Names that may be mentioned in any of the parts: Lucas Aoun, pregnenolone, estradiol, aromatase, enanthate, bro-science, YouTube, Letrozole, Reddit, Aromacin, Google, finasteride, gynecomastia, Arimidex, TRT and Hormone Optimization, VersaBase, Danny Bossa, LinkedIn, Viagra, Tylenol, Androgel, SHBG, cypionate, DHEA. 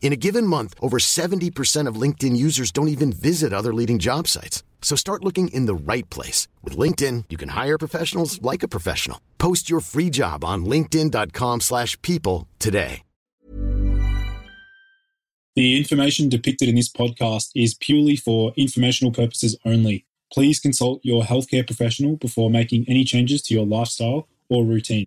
In a given month, over 70% of LinkedIn users don't even visit other leading job sites. So start looking in the right place. With LinkedIn, you can hire professionals like a professional. Post your free job on linkedin.com/people today. The information depicted in this podcast is purely for informational purposes only. Please consult your healthcare professional before making any changes to your lifestyle or routine.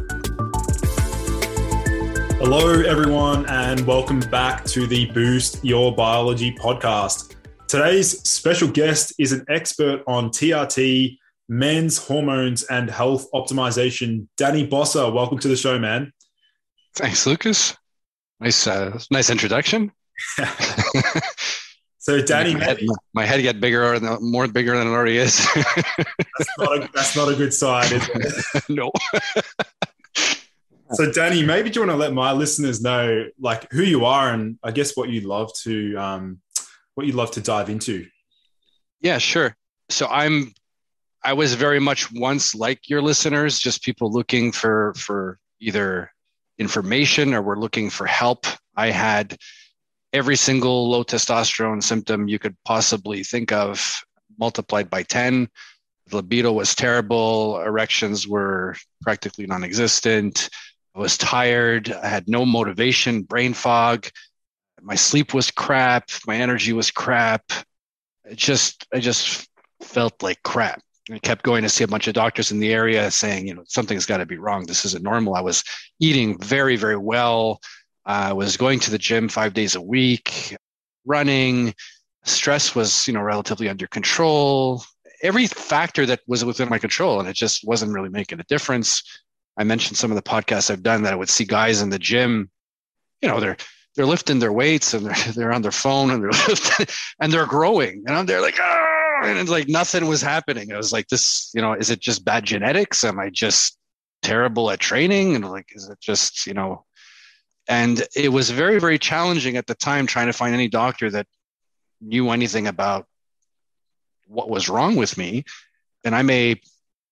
Hello, everyone, and welcome back to the Boost Your Biology podcast. Today's special guest is an expert on TRT, men's hormones, and health optimization, Danny Bossa. Welcome to the show, man. Thanks, Lucas. Nice introduction. So, Danny, my head got bigger, more bigger than it already is. that's not a good sign, is it? No. So, Danny, maybe do you want to let my listeners know, like, who you are and I guess what you love to dive into? Yeah, sure. So I was very much once like your listeners, just people looking for either information or were looking for help. I had every single low testosterone symptom you could possibly think of multiplied by 10. The libido was terrible. Erections were practically non-existent. I was tired. I had no motivation, brain fog. My sleep was crap. My energy was crap. I just felt like crap. I kept going to see a bunch of doctors in the area saying, you know, something's got to be wrong. This isn't normal. I was eating very, very well. I was going to the gym 5 days a week, running. Stress was, you know, relatively under control. Every factor that was within my control, and it just wasn't really making a difference. I mentioned some of the podcasts I've done that I would see guys in the gym, you know, they're lifting their weights and they're on their phone and they're growing. And I'm there like, oh, and it's like nothing was happening. I was like, this, you know, is it just bad genetics? Am I just terrible at training? And like, is it just, you know, and it was very, very challenging at the time trying to find any doctor that knew anything about what was wrong with me. And I'm a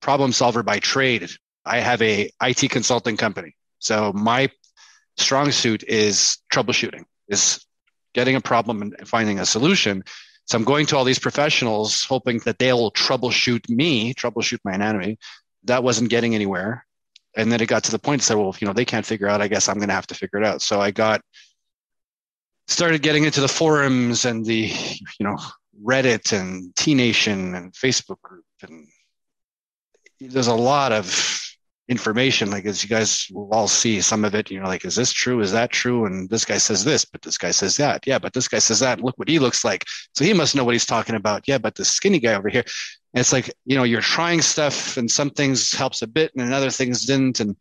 problem solver by trade. I have a IT consulting company. So my strong suit is troubleshooting, is getting a problem and finding a solution. So I'm going to all these professionals hoping that they'll troubleshoot me, troubleshoot my anatomy. That wasn't getting anywhere. And then it got to the point, I said, well, if, you know, they can't figure out, I guess I'm going to have to figure it out. So I got started getting into the forums and the, you know, Reddit and T Nation and Facebook group. And there's a lot of information, like, as you guys will all see, some of it, you know, like, is this true? Is that true? And this guy says this, but this guy says that. Yeah, but this guy says that. Look what he looks like. So he must know what he's talking about. Yeah, but the skinny guy over here. And it's like, you know, you're trying stuff and some things helps a bit and other things didn't. And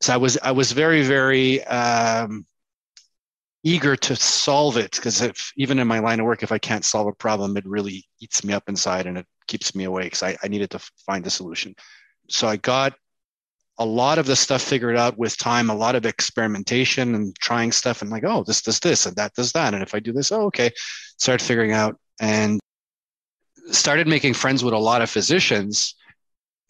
so I was very, very eager to solve it, because if even in my line of work, if I can't solve a problem, it really eats me up inside and it keeps me awake. So I needed to find a solution. So I got a lot of the stuff figured out with time, a lot of experimentation and trying stuff and like, oh, this does this and that does that. And if I do this, oh, okay. Started figuring out and started making friends with a lot of physicians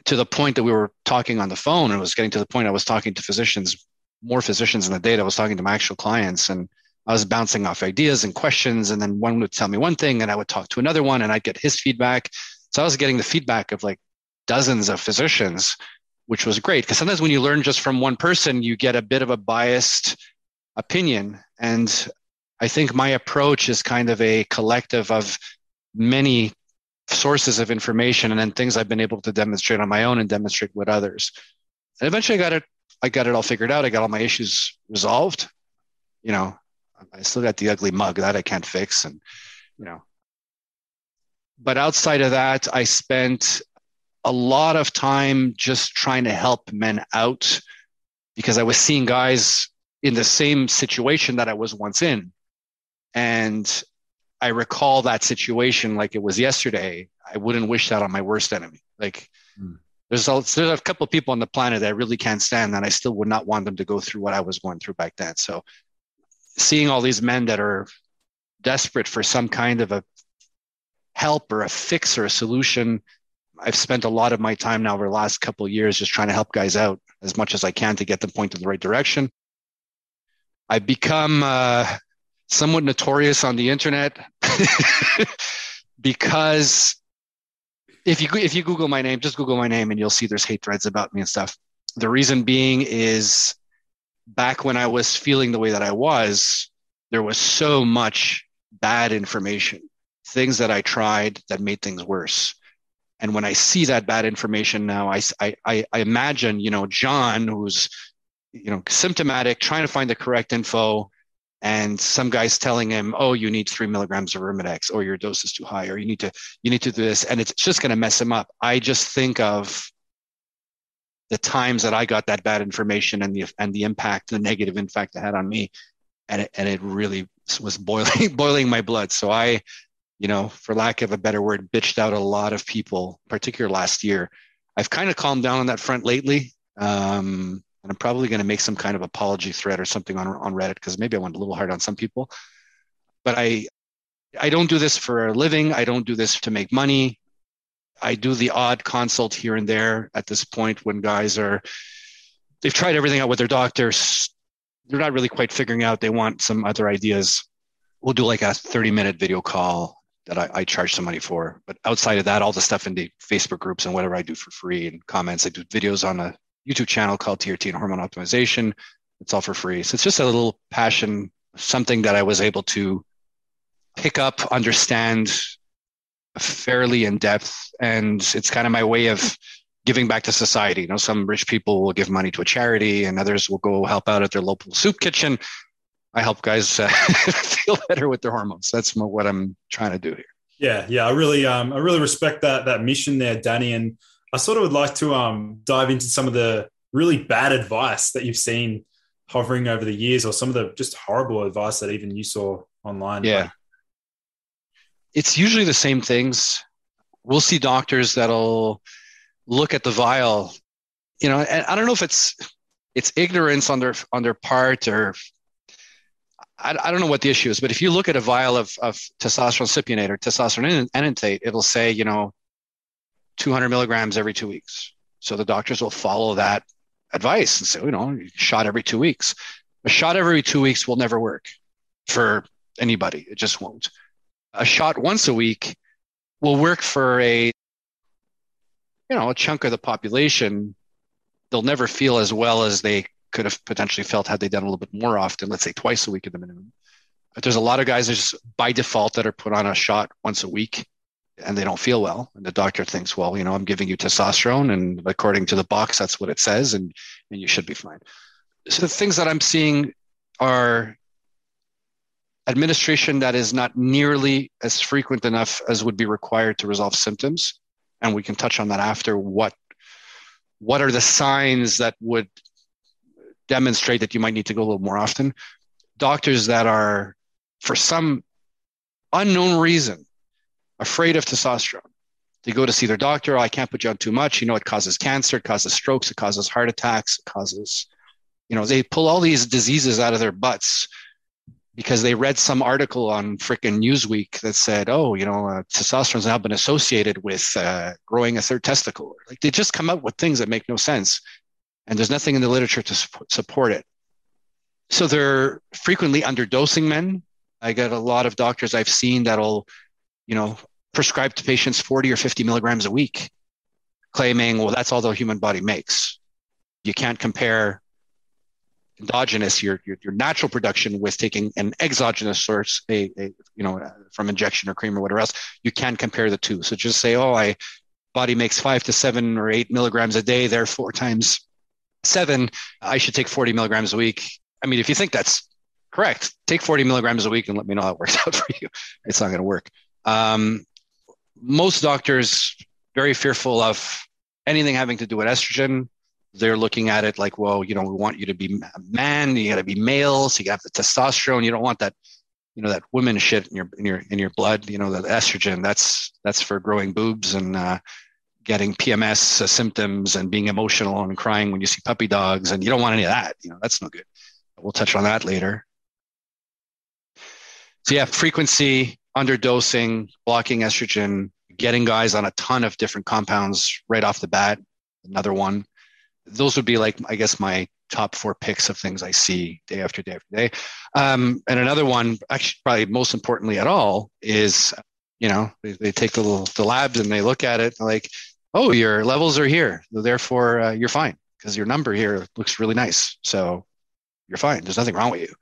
to the point that we were talking on the phone. And it was getting to the point I was talking to physicians, more physicians in the day. I was talking to my actual clients and I was bouncing off ideas and questions. And then one would tell me one thing and I would talk to another one and I'd get his feedback. So I was getting the feedback of like dozens of physicians, which was great. Because sometimes when you learn just from one person, you get a bit of a biased opinion. And I think my approach is kind of a collective of many sources of information and then things I've been able to demonstrate on my own and demonstrate with others. And eventually I got it all figured out. I got all my issues resolved. You know, I still got the ugly mug that I can't fix. And, you know, but outside of that, I spent a lot of time just trying to help men out, because I was seeing guys in the same situation that I was once in. And I recall that situation like it was yesterday. I wouldn't wish that on my worst enemy. Like there's a couple of people on the planet that I really can't stand, and I still would not want them to go through what I was going through back then. So seeing all these men that are desperate for some kind of a help or a fix or a solution, I've spent a lot of my time now over the last couple of years just trying to help guys out as much as I can to get them pointed in the right direction. I've become somewhat notorious on the internet because if you Google my name, just Google my name and you'll see there's hate threads about me and stuff. The reason being is back when I was feeling the way that I was, there was so much bad information, things that I tried that made things worse. And when I see that bad information now, I imagine, you know, John, who's, you know, symptomatic, trying to find the correct info, and some guy's telling him, oh, you need 3 milligrams of Arimidex, or your dose is too high, or you need to do this. And it's just going to mess him up. I just think of the times that I got that bad information and the impact, the negative impact it had on me. And it really was boiling my blood. So I, you know, for lack of a better word, bitched out a lot of people, particularly last year. I've kind of calmed down on that front lately. And I'm probably going to make some kind of apology thread or something on Reddit, because maybe I went a little hard on some people. But I don't do this for a living. I don't do this to make money. I do the odd consult here and there at this point when guys they've tried everything out with their doctors. They're not really quite figuring out. They want some other ideas. We'll do like a 30-minute video call that I charge some money for. But outside of that, all the stuff in the Facebook groups and whatever I do for free, and comments. I do videos on a YouTube channel called TRT and Hormone Optimization. It's all for free. So it's just a little passion, something that I was able to pick up, understand fairly in depth. And it's kind of my way of giving back to society. You know, some rich people will give money to a charity and others will go help out at their local soup kitchen. I help guys feel better with their hormones. That's what I'm trying to do here. Yeah. I really respect that mission there, Danny. And I sort of would like to dive into some of the really bad advice that you've seen hovering over the years, or some of the just horrible advice that even you saw online. Yeah. It's usually the same things. We'll see doctors that'll look at the vial, you know, and I don't know if it's ignorance on their part, or I don't know what the issue is, but if you look at a vial of testosterone cypionate or testosterone enanthate, it'll say, you know, 200 milligrams every 2 weeks. So the doctors will follow that advice and say, you know, shot every 2 weeks. A shot every 2 weeks will never work for anybody. It just won't. A shot once a week will work for a chunk of the population. They'll never feel as well as they could have potentially felt had they done a little bit more often, let's say twice a week at the minimum. But there's a lot of guys that just by default that are put on a shot once a week and they don't feel well. And the doctor thinks, well, you know, I'm giving you testosterone and according to the box, that's what it says. And you should be fine. So the things that I'm seeing are administration that is not nearly as frequent enough as would be required to resolve symptoms. And we can touch on that after. What are the signs that would demonstrate that you might need to go a little more often? Doctors that are, for some unknown reason, afraid of testosterone. They go to see their doctor. Oh, I can't put you on too much. You know, it causes cancer, it causes strokes, it causes heart attacks, it causes, you know, they pull all these diseases out of their butts because they read some article on freaking Newsweek that said, oh, you know, testosterone has now been associated with growing a third testicle. Like they just come up with things that make no sense. And there's nothing in the literature to support it. So they're frequently underdosing men. I got a lot of doctors I've seen that'll, you know, prescribe to patients 40 or 50 milligrams a week, claiming, well, that's all the human body makes. You can't compare endogenous, your natural production with taking an exogenous source, from injection or cream or whatever else. You can't compare the two. So just say, oh, my body makes 5 to 7 or 8 milligrams a day, therefore times 7, I should take 40 milligrams a week. I mean, if you think that's correct, take 40 milligrams a week and let me know how it works out for you. It's not going to work. Most doctors very fearful of anything having to do with estrogen. They're looking at it like, well, you know, we want you to be a man, you got to be male, so you got the testosterone. You don't want that, you know, that woman shit in your blood. You know, the estrogen. That's for growing boobs and getting PMS symptoms and being emotional and crying when you see puppy dogs. And you don't want any of that. You know, that's no good. We'll touch on that later. So yeah, frequency, underdosing, blocking estrogen, getting guys on a ton of different compounds right off the bat. Another one. Those would be like, I guess, my top 4 picks of things I see day after day after day. And another one, actually, probably most importantly at all, is, you know, they take the labs and they look at it like, oh, your levels are here. Therefore, you're fine because your number here looks really nice. So you're fine. There's nothing wrong with you.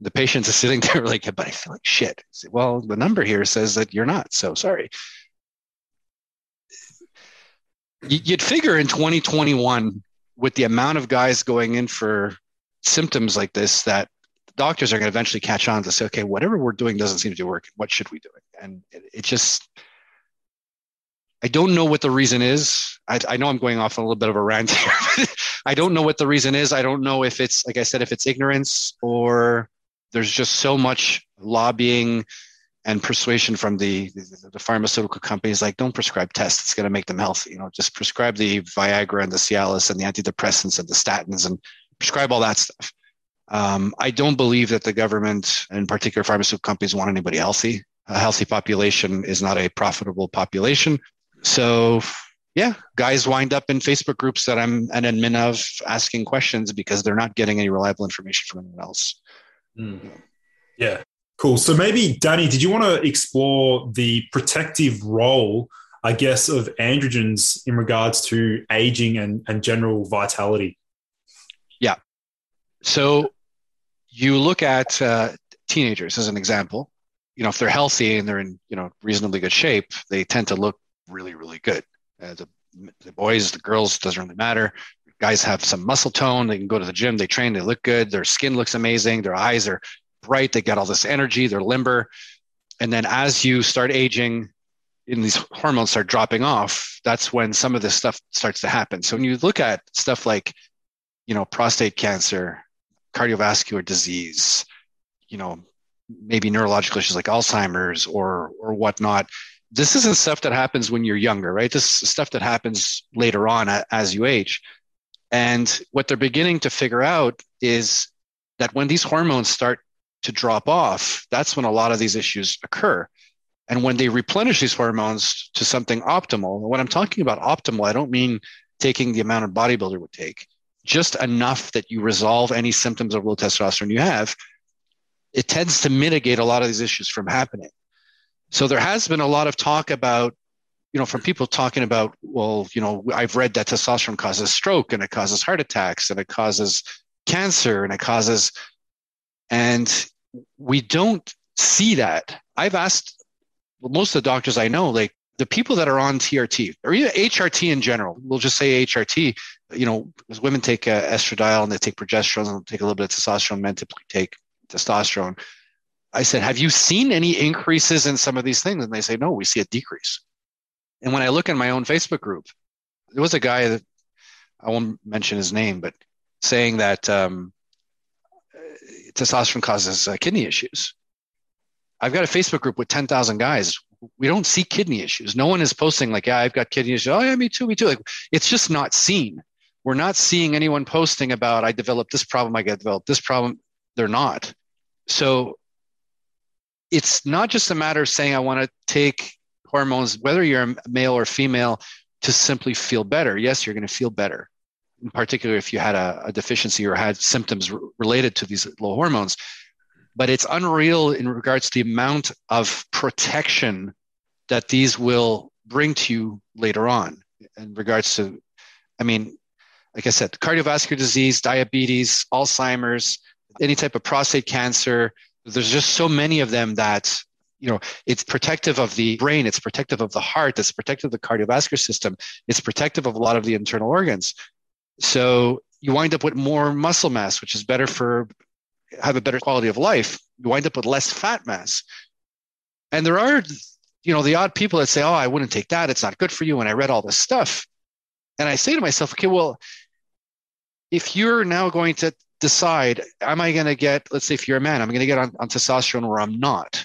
The patients are sitting there like, but I feel like shit. Say, well, the number here says that you're not. So sorry. You'd figure in 2021, with the amount of guys going in for symptoms like this, that doctors are going to eventually catch on to say, okay, whatever we're doing doesn't seem to do work. What should we do? And it just, I don't know what the reason is. I know I'm going off on a little bit of a rant here. I don't know what the reason is. I don't know if it's, like I said, if it's ignorance or there's just so much lobbying and persuasion from the pharmaceutical companies, like, don't prescribe tests, it's going to make them healthy. You know, just prescribe the Viagra and the Cialis and the antidepressants and the statins and prescribe all that stuff. I don't believe that the government, in particular pharmaceutical companies, want anybody healthy. A healthy population is not a profitable population. So yeah, guys wind up in Facebook groups that I'm an admin of asking questions because they're not getting any reliable information from anyone else. Mm. Yeah. Cool. So maybe, Danny, did you want to explore the protective role, I guess, of androgens in regards to aging and general vitality? Yeah. So you look at teenagers as an example. You know, if they're healthy and they're in, you know, reasonably good shape, they tend to look really, really good. The boys, the girls, doesn't really matter. Guys have some muscle tone. They can go to the gym. They train. They look good. Their skin looks amazing. Their eyes are bright. They got all this energy. They're limber. And then as you start aging and these hormones start dropping off, that's when some of this stuff starts to happen. So when you look at stuff like, you know, prostate cancer, cardiovascular disease, you know, maybe neurological issues like Alzheimer's or whatnot, this isn't stuff that happens when you're younger, right? This is stuff that happens later on as you age. And what they're beginning to figure out is that when these hormones start to drop off, that's when a lot of these issues occur. And when they replenish these hormones to something optimal, when I'm talking about optimal, I don't mean taking the amount a bodybuilder would take, just enough that you resolve any symptoms of low testosterone you have, it tends to mitigate a lot of these issues from happening. So there has been a lot of talk about, you know, from people talking about, well, you know, I've read that testosterone causes stroke and it causes heart attacks and it causes cancer and it causes, and we don't see that. I've asked most of the doctors I know, like the people that are on TRT or even HRT in general, we'll just say HRT, you know, because women take estradiol and they take progesterone and take a little bit of testosterone, men typically take testosterone. I said, have you seen any increases in some of these things? And they say, no, we see a decrease. And when I look in my own Facebook group, there was a guy that I won't mention his name, but saying that testosterone causes kidney issues. I've got a Facebook group with 10,000 guys. We don't see kidney issues. No one is posting like, yeah, I've got kidney issues. Oh yeah, me too, me too. Like, it's just not seen. We're not seeing anyone posting about, I developed this problem, I developed this problem. They're not. So it's not just a matter of saying, I want to take hormones, whether you're male or female, to simply feel better. Yes, you're going to feel better, in particular if you had a deficiency or had symptoms related to these low hormones. But it's unreal in regards to the amount of protection that these will bring to you later on in regards to, I mean, like I said, cardiovascular disease, diabetes, Alzheimer's, any type of prostate cancer. There's just so many of them that, you know, it's protective of the brain, it's protective of the heart, it's protective of the cardiovascular system, it's protective of a lot of the internal organs. So you wind up with more muscle mass, which is better for, have a better quality of life. You wind up with less fat mass. And there are, you know, the odd people that say, oh, I wouldn't take that, it's not good for you, and I read all this stuff. And I say to myself, okay, well, if you're now going to decide, am I going to get, let's say if you're a man, I'm going to get on testosterone or I'm not.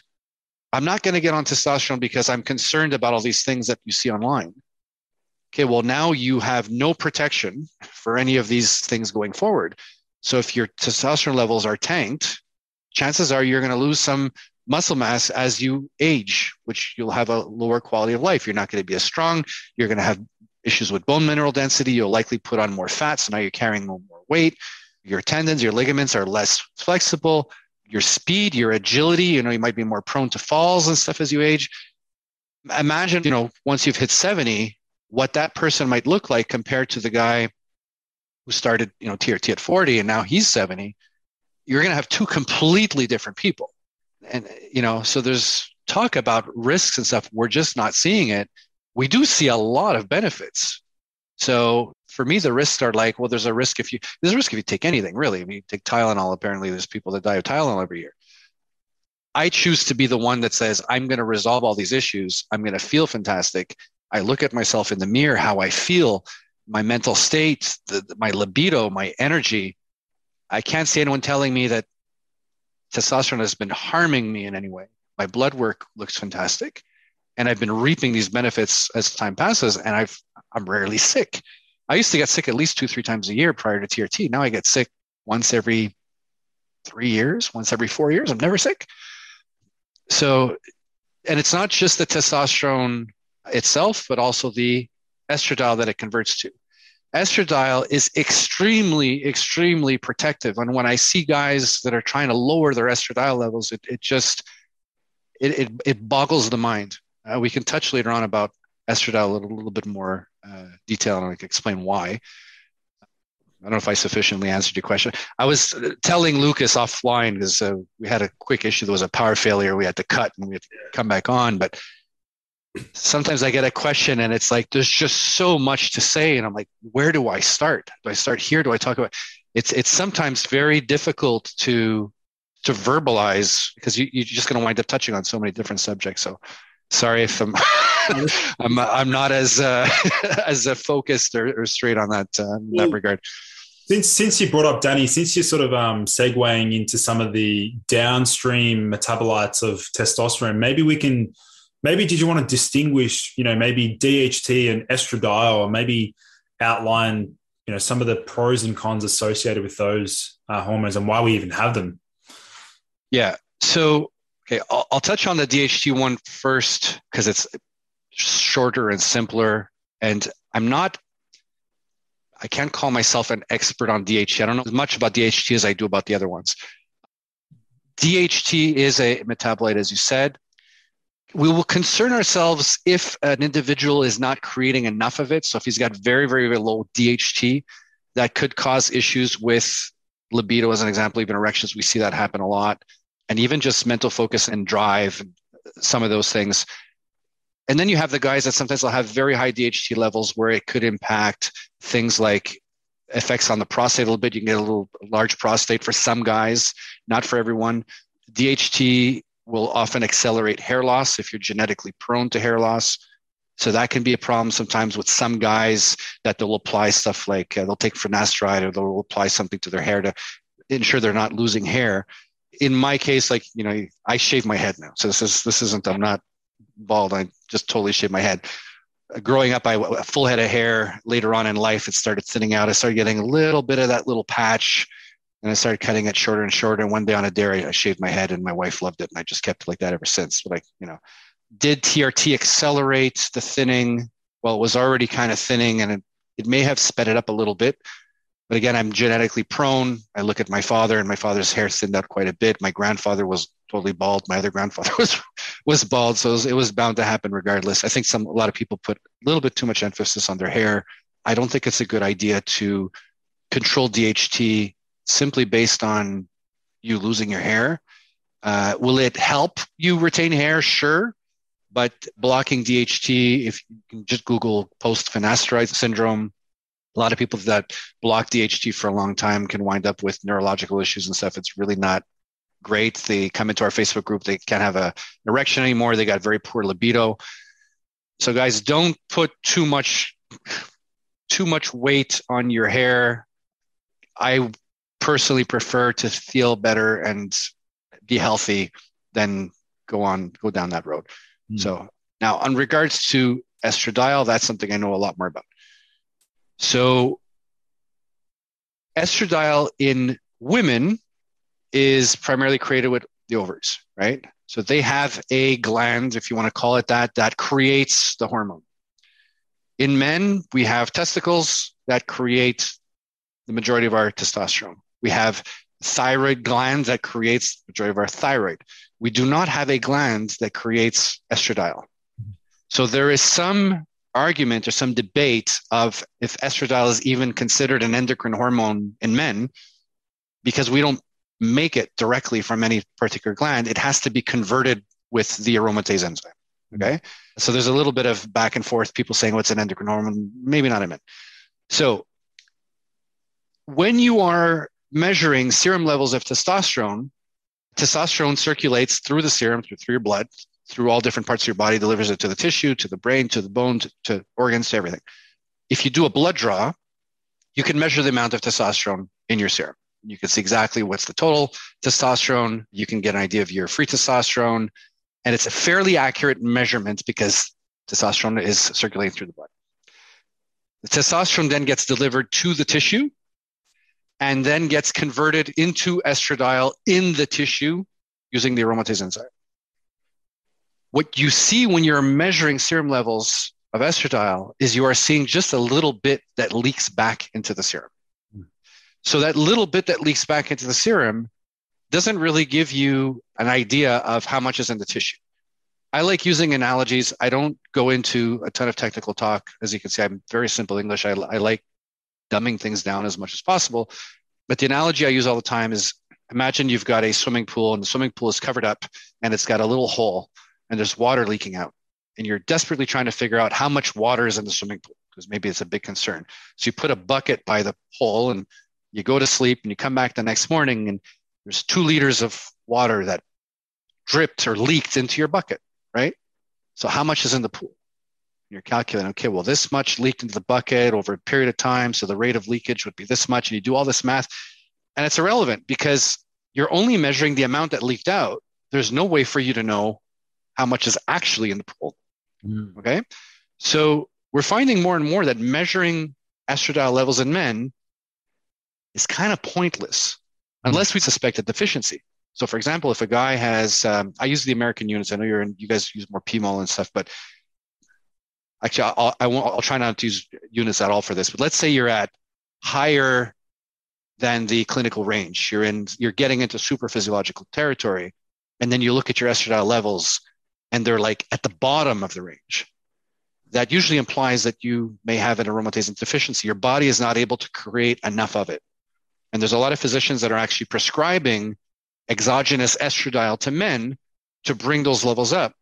I'm not going to get on testosterone because I'm concerned about all these things that you see online. Okay, well, now you have no protection for any of these things going forward. So if your testosterone levels are tanked, chances are you're going to lose some muscle mass as you age, which you'll have a lower quality of life. You're not going to be as strong. You're going to have issues with bone mineral density. You'll likely put on more fat. So now you're carrying more weight. Your tendons, your ligaments are less flexible. Your speed, your agility, you know, you might be more prone to falls and stuff as you age. Imagine, you know, once you've hit 70, what that person might look like compared to the guy who started, you know, TRT at 40 and now he's 70, you're going to have two completely different people. And, you know, so there's talk about risks and stuff. We're just not seeing it. We do see a lot of benefits. So for me, the risks are like, well, there's a risk if you take anything, really. I mean, you take Tylenol, apparently there's people that die of Tylenol every year. I choose to be the one that says, I'm going to resolve all these issues. I'm going to feel fantastic. I look at myself in the mirror, how I feel, my mental state, my libido, my energy. I can't see anyone telling me that testosterone has been harming me in any way. My blood work looks fantastic. And I've been reaping these benefits as time passes, and I'm rarely sick. I used to get sick at least 2-3 times a year prior to TRT. Now I get sick once every 3 years, once every 4 years. I'm never sick. So, and it's not just the testosterone itself, but also the estradiol that it converts to. Estradiol is extremely, extremely protective. And when I see guys that are trying to lower their estradiol levels, it just boggles the mind. We can touch later on about estradiol a little bit more detail, and I can explain why. I don't know if I sufficiently answered your question. I was telling Lucas offline because we had a quick issue. There was a power failure. We had to cut and we had to come back on, but sometimes I get a question and it's like, there's just so much to say. And I'm like, where do I start? Do I start here? Do I talk about it? It's sometimes very difficult to verbalize because you're just going to wind up touching on so many different subjects. So sorry if I'm, I'm not as, as focused or straight on that, in that regard. Since you brought up Danny, since you're sort of segueing into some of the downstream metabolites of testosterone, maybe did you want to distinguish, you know, maybe DHT and estradiol, or maybe outline, you know, some of the pros and cons associated with those hormones and why we even have them? Yeah. So, okay, I'll touch on the DHT one first because it's shorter and simpler. And I can't call myself an expert on DHT. I don't know as much about DHT as I do about the other ones. DHT is a metabolite, as you said. We will concern ourselves if an individual is not creating enough of it. So if he's got very, very, very low DHT, that could cause issues with libido as an example, even erections, we see that happen a lot. And even just mental focus and drive, some of those things. And then you have the guys that sometimes will have very high DHT levels where it could impact things like effects on the prostate a little bit. You can get a little large prostate for some guys, not for everyone. DHT will often accelerate hair loss if you're genetically prone to hair loss. So that can be a problem sometimes with some guys, that they'll apply stuff like they'll take finasteride, or they'll apply something to their hair to ensure they're not losing hair. In my case, like, you know, I shave my head now. So this isn't, I'm not bald. I just totally shave my head. Growing up, I had a full head of hair. Later on in life, it started thinning out. I started getting a little bit of that little patch, and I started cutting it shorter and shorter. And one day on a dare, I shaved my head, and my wife loved it. And I just kept it like that ever since. But did TRT accelerate the thinning? Well, it was already kind of thinning, and it may have sped it up a little bit. But again, I'm genetically prone. I look at my father, and my father's hair thinned out quite a bit. My grandfather was totally bald. My other grandfather was bald. So it was bound to happen regardless. I think a lot of people put a little bit too much emphasis on their hair. I don't think it's a good idea to control DHT simply based on you losing your hair. Will it help you retain hair? Sure. But blocking DHT, if you can just Google post-finasteride syndrome, a lot of people that block DHT for a long time can wind up with neurological issues and stuff. It's really not great. They come into our Facebook group. They can't have an erection anymore. They got very poor libido. So guys, don't put too much weight on your hair. I personally prefer to feel better and be healthy than go down that road. Mm. So now, in regards to estradiol, that's something I know a lot more about. So estradiol in women is primarily created with the ovaries, right? So they have a gland, if you want to call it that creates the hormone. In men, we have testicles that create the majority of our testosterone. We have thyroid glands that creates the majority of our thyroid. We do not have a gland that creates estradiol. So there is some argument or some debate of if estradiol is even considered an endocrine hormone in men, because we don't make it directly from any particular gland. It has to be converted with the aromatase enzyme, okay? So there's a little bit of back and forth, people saying, well, it's an endocrine hormone, maybe not in men. So when you are measuring serum levels of testosterone, testosterone circulates through the serum, through your blood, through all different parts of your body, delivers it to the tissue, to the brain, to the bone, to organs, to everything. If you do a blood draw, you can measure the amount of testosterone in your serum. You can see exactly what's the total testosterone. You can get an idea of your free testosterone. And it's a fairly accurate measurement because testosterone is circulating through the blood. The testosterone then gets delivered to the tissue and then gets converted into estradiol in the tissue using the aromatase enzyme. What you see when you're measuring serum levels of estradiol is you are seeing just a little bit that leaks back into the serum. So that little bit that leaks back into the serum doesn't really give you an idea of how much is in the tissue. I like using analogies. I don't go into a ton of technical talk. As you can see, I'm very simple English. I like dumbing things down as much as possible. But the analogy I use all the time is, imagine you've got a swimming pool, and the swimming pool is covered up, and it's got a little hole, and there's water leaking out. And you're desperately trying to figure out how much water is in the swimming pool, because maybe it's a big concern. So you put a bucket by the hole, and you go to sleep, and you come back the next morning, and there's 2 liters of water that dripped or leaked into your bucket, right? So how much is in the pool? And you're calculating, okay, well, this much leaked into the bucket over a period of time, so the rate of leakage would be this much, and you do all this math, and it's irrelevant because you're only measuring the amount that leaked out. There's no way for you to know how much is actually in the pool, okay? So we're finding more and more that measuring estradiol levels in men is kind of pointless unless we suspect a deficiency. So, for example, if a guy has, I use the American units. I know you guys use more PMOL and stuff, but actually, I'll try not to use units at all for this. But let's say you're at higher than the clinical range. You're getting into super physiological territory, and then you look at your estradiol levels, and they're like at the bottom of the range. That usually implies that you may have an aromatase deficiency. Your body is not able to create enough of it. And there's a lot of physicians that are actually prescribing exogenous estradiol to men to bring those levels up,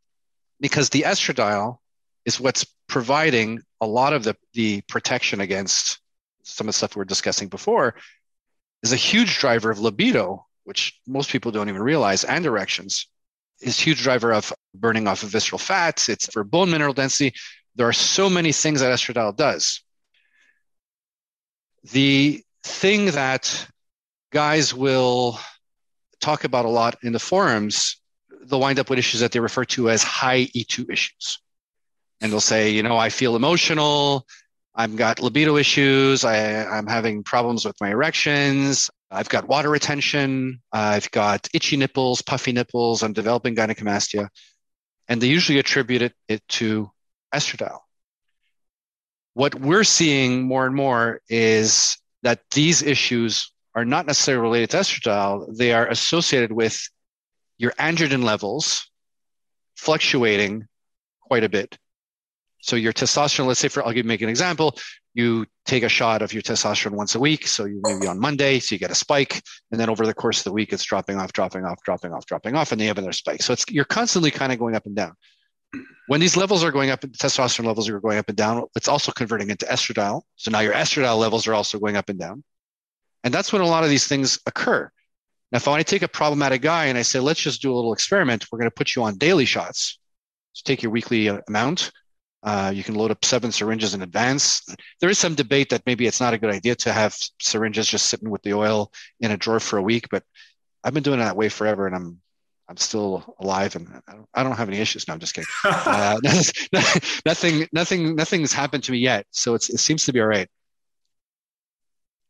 because the estradiol is what's providing a lot of the protection against some of the stuff we were discussing before. Is a huge driver of libido, which most people don't even realize, and erections. Is a huge driver of burning off of visceral fats. It's for bone mineral density. There are so many things that estradiol does. The thing that guys will talk about a lot in the forums, they'll wind up with issues that they refer to as high E2 issues. And they'll say, you know, I feel emotional, I've got libido issues, I'm having problems with my erections, I've got water retention, I've got itchy nipples, puffy nipples, I'm developing gynecomastia. And they usually attribute it to estradiol. What we're seeing more and more is that these issues are not necessarily related to estradiol. They are associated with your androgen levels fluctuating quite a bit. So your testosterone, let's say I'll make an example. You take a shot of your testosterone once a week. So you maybe on Monday, so you get a spike. And then over the course of the week, it's dropping off. And they have another spike. So you're constantly kind of going up and down. When these levels are going up, testosterone levels are going up and down, it's also converting into estradiol. So now your estradiol levels are also going up and down. And that's when a lot of these things occur. Now, if I want to take a problematic guy and I say, let's just do a little experiment. We're going to put you on daily shots. So take your weekly amount. You can load up 7 syringes in advance. There is some debate that maybe it's not a good idea to have syringes just sitting with the oil in a drawer for a week, but I've been doing it that way forever, and I'm still alive, and I don't have any issues. No, I'm just kidding. Nothing's happened to me yet, so it seems to be all right.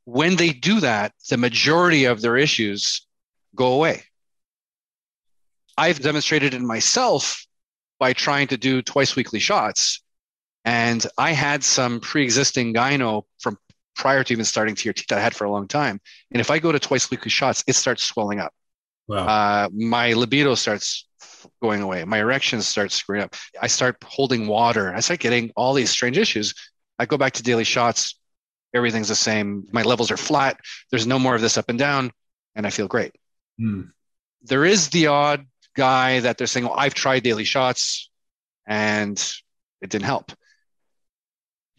When they do that, the majority of their issues go away. I've demonstrated it in myself by trying to do twice weekly shots. And I had some pre-existing gyno from prior to even starting TRT that I had for a long time. And if I go to twice weekly shots, it starts swelling up. Wow. My libido starts going away. My erection starts screwing up. I start holding water. I start getting all these strange issues. I go back to daily shots. Everything's the same. My levels are flat. There's no more of this up and down. And I feel great. Mm. There is the odd guy that they're saying, well, I've tried daily shots and it didn't help.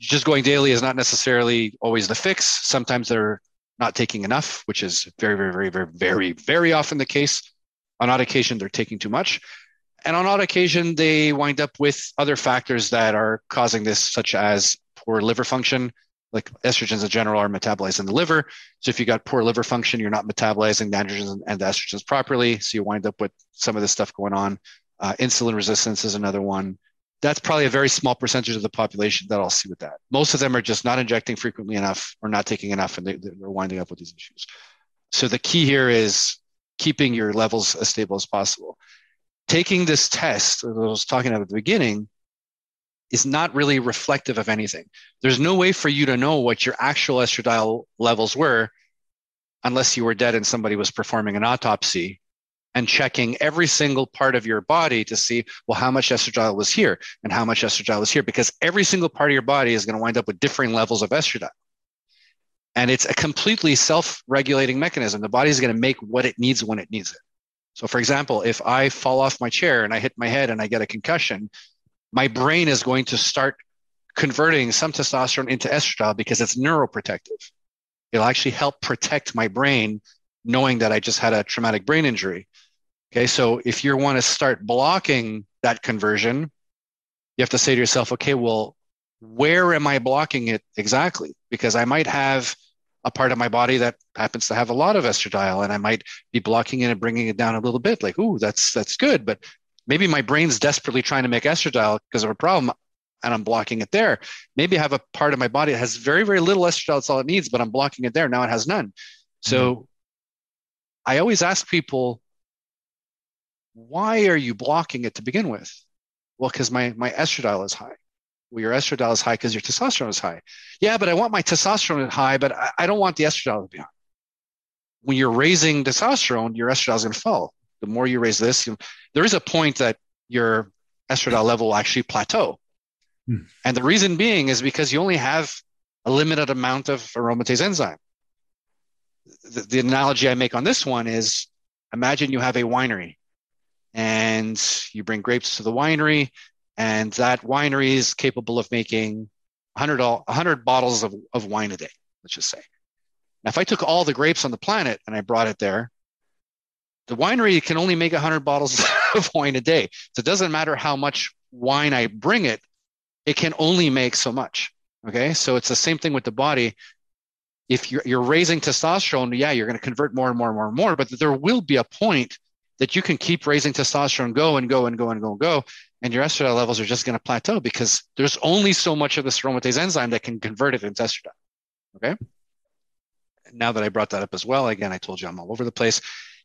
Just going daily is not necessarily always the fix. Sometimes they're not taking enough, which is very, very, very, very, very, very often the case. On odd occasion, they're taking too much. And on odd occasion, they wind up with other factors that are causing this, such as poor liver function. Like estrogens in general are metabolized in the liver. So if you got poor liver function, you're not metabolizing the androgens and the estrogens properly. So you wind up with some of this stuff going on. Insulin resistance is another one. That's probably a very small percentage of the population that I'll see with that. Most of them are just not injecting frequently enough or not taking enough, and they're winding up with these issues. So the key here is keeping your levels as stable as possible. Taking this test that I was talking about at the beginning is not really reflective of anything. There's no way for you to know what your actual estradiol levels were unless you were dead and somebody was performing an autopsy and checking every single part of your body to see, well, how much estradiol was here and how much estradiol was here, because every single part of your body is going to wind up with differing levels of estradiol. And it's a completely self-regulating mechanism. The body's going to make what it needs when it needs it. So for example, if I fall off my chair and I hit my head and I get a concussion, my brain is going to start converting some testosterone into estradiol because it's neuroprotective. It'll actually help protect my brain knowing that I just had a traumatic brain injury. Okay, so if you want to start blocking that conversion, you have to say to yourself, okay, well, where am I blocking it exactly? Because I might have a part of my body that happens to have a lot of estradiol, and I might be blocking it and bringing it down a little bit. Like, ooh, that's good, but maybe my brain's desperately trying to make estradiol because of a problem, and I'm blocking it there. Maybe I have a part of my body that has very, very little estradiol. That's all it needs, but I'm blocking it there. Now it has none. So I always ask people, why are you blocking it to begin with? Well, because my estradiol is high. Well, your estradiol is high because your testosterone is high. Yeah, but I want my testosterone high, but I don't want the estradiol to be high. When you're raising testosterone, your estradiol is going to fall. The more you raise this, there is a point that your estradiol level will actually plateau. Hmm. And the reason being is because you only have a limited amount of aromatase enzyme. the analogy I make on this one is, imagine you have a winery and you bring grapes to the winery, and that winery is capable of making 100 bottles of wine a day, let's just say. Now, if I took all the grapes on the planet and I brought it there, the winery can only make 100 bottles of wine a day. So it doesn't matter how much wine I bring it, it can only make so much, okay? So it's the same thing with the body. If you're raising testosterone, yeah, you're going to convert more and more and more and more, but there will be a point that you can keep raising testosterone, go, and your estradiol levels are just going to plateau because there's only so much of this aromatase enzyme that can convert it into estradiol, okay? Now that I brought that up as well, again, I told you I'm all over the place.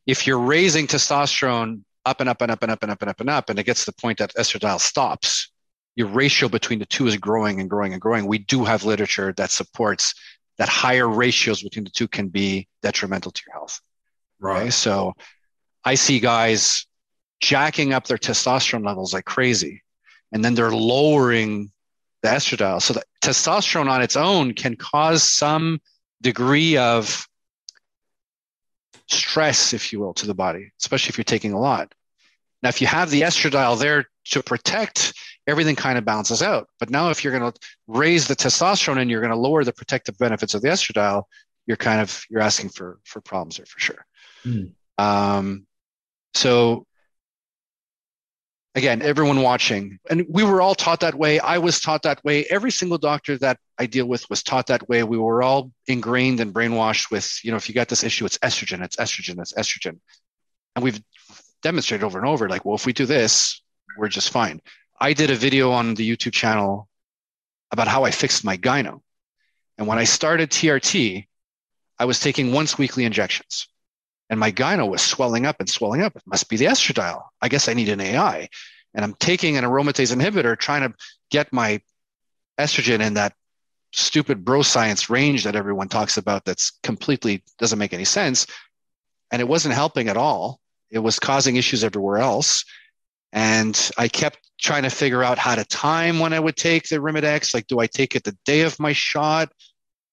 If you're raising testosterone up and up and up and up and up and up and up, and it gets to the point that estradiol stops, your ratio between the two is growing and growing and growing. We do have literature that supports that higher ratios between the two can be detrimental to your health. Right. Okay? So I see guys jacking up their testosterone levels like crazy, and then they're lowering the estradiol. So the testosterone on its own can cause some degree of stress, if you will, to the body, especially if you're taking a lot. Now, if you have the estradiol there to protect, everything kind of balances out. But now if you're going to raise the testosterone and you're going to lower the protective benefits of the estradiol, you're asking for problems there for sure. So again, everyone watching, and we were all taught that way. I was taught that way. Every single doctor that I deal with was taught that way. We were all ingrained and brainwashed with, if you got this issue, it's estrogen, it's estrogen, it's estrogen. And we've demonstrated over and over, like, well, if we do this, we're just fine. I did a video on the YouTube channel about how I fixed my gyno. And when I started TRT, I was taking once weekly injections. And my gyno was swelling up and swelling up. It must be the estradiol. I guess I need an AI. And I'm taking an aromatase inhibitor, trying to get my estrogen in that stupid bro science range that everyone talks about that's completely doesn't make any sense. And it wasn't helping at all. It was causing issues everywhere else. And I kept trying to figure out how to time when I would take the Rimidex. Like, do I take it the day of my shot?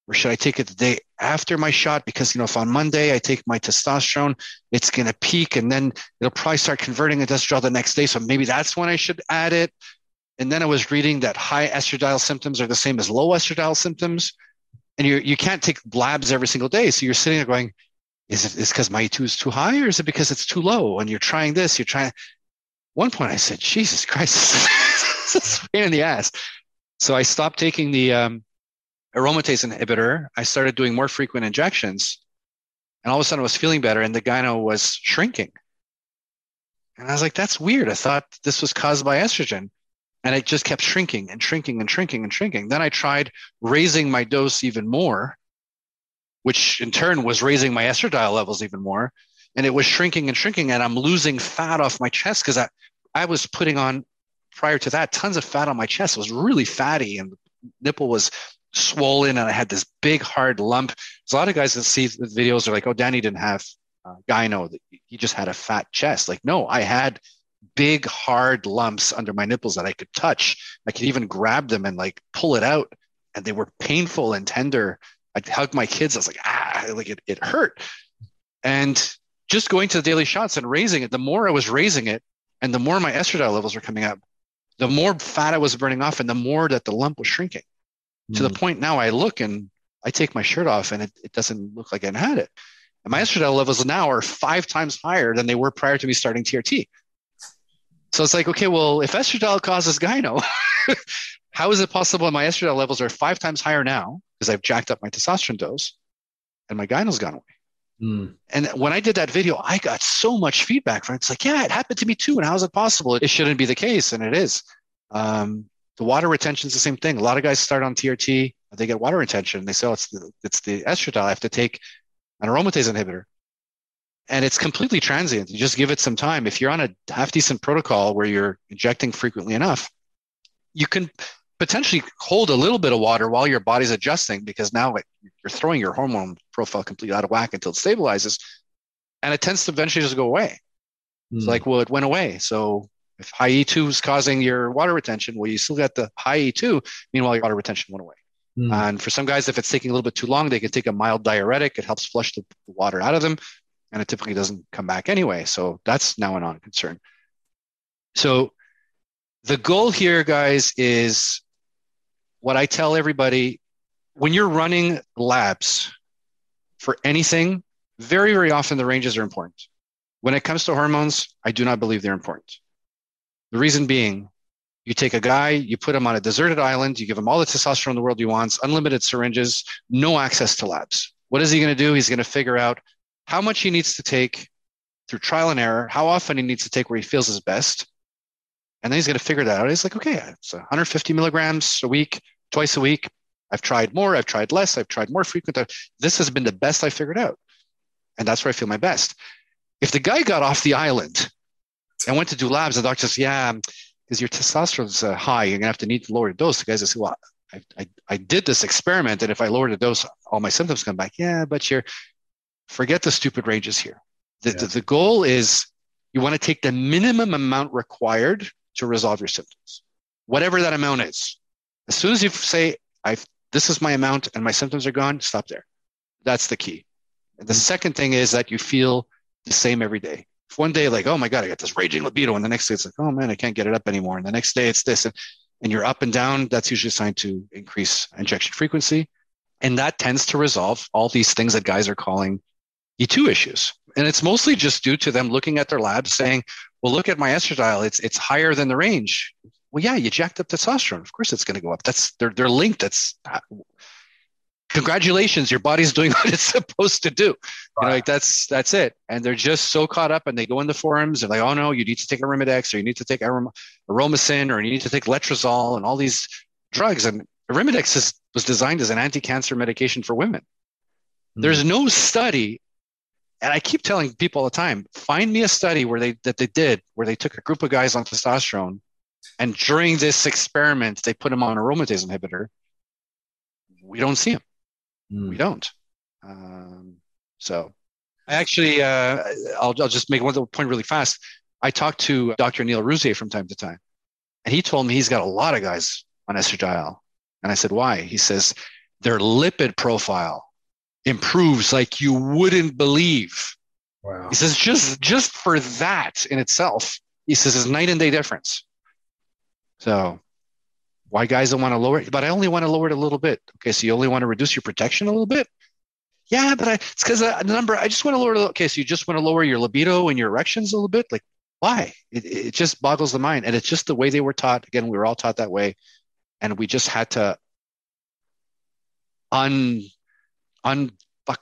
Or should I take it the day after my shot? Because, if on Monday I take my testosterone, it's going to peak and then it'll probably start converting into estradiol the next day. So maybe that's when I should add it. And then I was reading that high estradiol symptoms are the same as low estradiol symptoms. And you can't take labs every single day. So you're sitting there going, is it because my E2 is too high or is it because it's too low? And you're trying this, At one point I said, Jesus Christ, this is a pain in the ass. So I stopped taking the aromatase inhibitor. I started doing more frequent injections, and all of a sudden I was feeling better and the gyno was shrinking. And I was like, that's weird. I thought this was caused by estrogen, and it just kept shrinking and shrinking and shrinking and shrinking. Then I tried raising my dose even more, which in turn was raising my estradiol levels even more, and it was shrinking and shrinking, and I'm losing fat off my chest because I was putting on, prior to that, tons of fat on my chest. It was really fatty and the nipple was swollen, and I had this big hard lump. There's a lot of guys that see the videos are like, oh, Danny didn't have gyno, he just had a fat chest. Like, no, I had big hard lumps under my nipples that I could touch. I could even grab them and like pull it out, and they were painful and tender. I'd hug my kids. I was like, it hurt. And just going to the daily shots and raising it, the more I was raising it and the more my estradiol levels were coming up, the more fat I was burning off and the more that the lump was shrinking. To the point now I look and I take my shirt off and it doesn't look like I had it. And my estradiol levels now are 5 times higher than they were prior to me starting TRT. So it's like, okay, well, if estradiol causes gyno, how is it possible my estradiol levels are 5 times higher now because I've jacked up my testosterone dose and my gyno's gone away? And when I did that video, I got so much feedback from it. It's like, yeah, it happened to me too. And how is it possible? It shouldn't be the case. And it is. The water retention is the same thing. A lot of guys start on TRT, they get water retention. They say, oh, it's the estradiol. I have to take an aromatase inhibitor. And it's completely transient. You just give it some time. If you're on a half-decent protocol where you're injecting frequently enough, you can potentially hold a little bit of water while your body's adjusting, because now you're throwing your hormone profile completely out of whack until it stabilizes. And it tends to eventually just go away. It's like, well, it went away. So if high E2 is causing your water retention, well, you still got the high E2. Meanwhile, your water retention went away. And for some guys, if it's taking a little bit too long, they can take a mild diuretic. It helps flush the water out of them, and it typically doesn't come back anyway. So that's now a non-concern. So the goal here, guys, is what I tell everybody. When you're running labs for anything, very, very often the ranges are important. When it comes to hormones, I do not believe they're important. The reason being, you take a guy, you put him on a deserted island, you give him all the testosterone the world he wants, unlimited syringes, no access to labs. What is he going to do? He's going to figure out how much he needs to take through trial and error, how often he needs to take where he feels his best. And then he's going to figure that out. He's like, okay, it's 150 milligrams a week, twice a week. I've tried more, I've tried less, I've tried more frequent. This has been the best I figured out. And that's where I feel my best. If the guy got off the island and went to do labs, the doctor says, yeah, because your testosterone's high, you're going to have to need to lower your dose. The guy says, well, I did this experiment, and if I lower the dose, all my symptoms come back. Yeah, but forget the stupid ranges here. The goal is you want to take the minimum amount required to resolve your symptoms, whatever that amount is. As soon as you say, this is my amount and my symptoms are gone, stop there. That's the key. And the second thing is that you feel the same every day. If one day, like, oh my God, I got this raging libido, and the next day it's like, oh man, I can't get it up anymore, and the next day it's this, and you're up and down, that's usually a sign to increase injection frequency. And that tends to resolve all these things that guys are calling E2 issues. And it's mostly just due to them looking at their labs saying, well, look at my estradiol, it's higher than the range. Well, yeah, you jacked up testosterone. Of course it's going to go up. They're linked. Congratulations, your body's doing what it's supposed to do. Wow. That's it. And they're just so caught up, and they go in the forums and like, oh no, you need to take Arimidex, or you need to take Aromacin, or you need to take Letrozole and all these drugs. And Arimidex was designed as an anti-cancer medication for women. Mm-hmm. There's no study. And I keep telling people all the time, find me a study where they took a group of guys on testosterone, and during this experiment, they put them on aromatase inhibitor. We don't see them. We don't. So I actually, I'll just make one point really fast. I talked to Dr. Neil Rousier from time to time, and he told me he's got a lot of guys on estradiol. And I said, why? He says, their lipid profile improves like you wouldn't believe. Wow. He says, just for that in itself, he says, it's night and day difference. So why guys don't want to lower it? But I only want to lower it a little bit. Okay, so you only want to reduce your protection a little bit? Yeah, but it's because the number, I just want to lower it. Okay, so you just want to lower your libido and your erections a little bit? Like, why? It just boggles the mind. And it's just the way they were taught. Again, we were all taught that way. And we just had to unfuck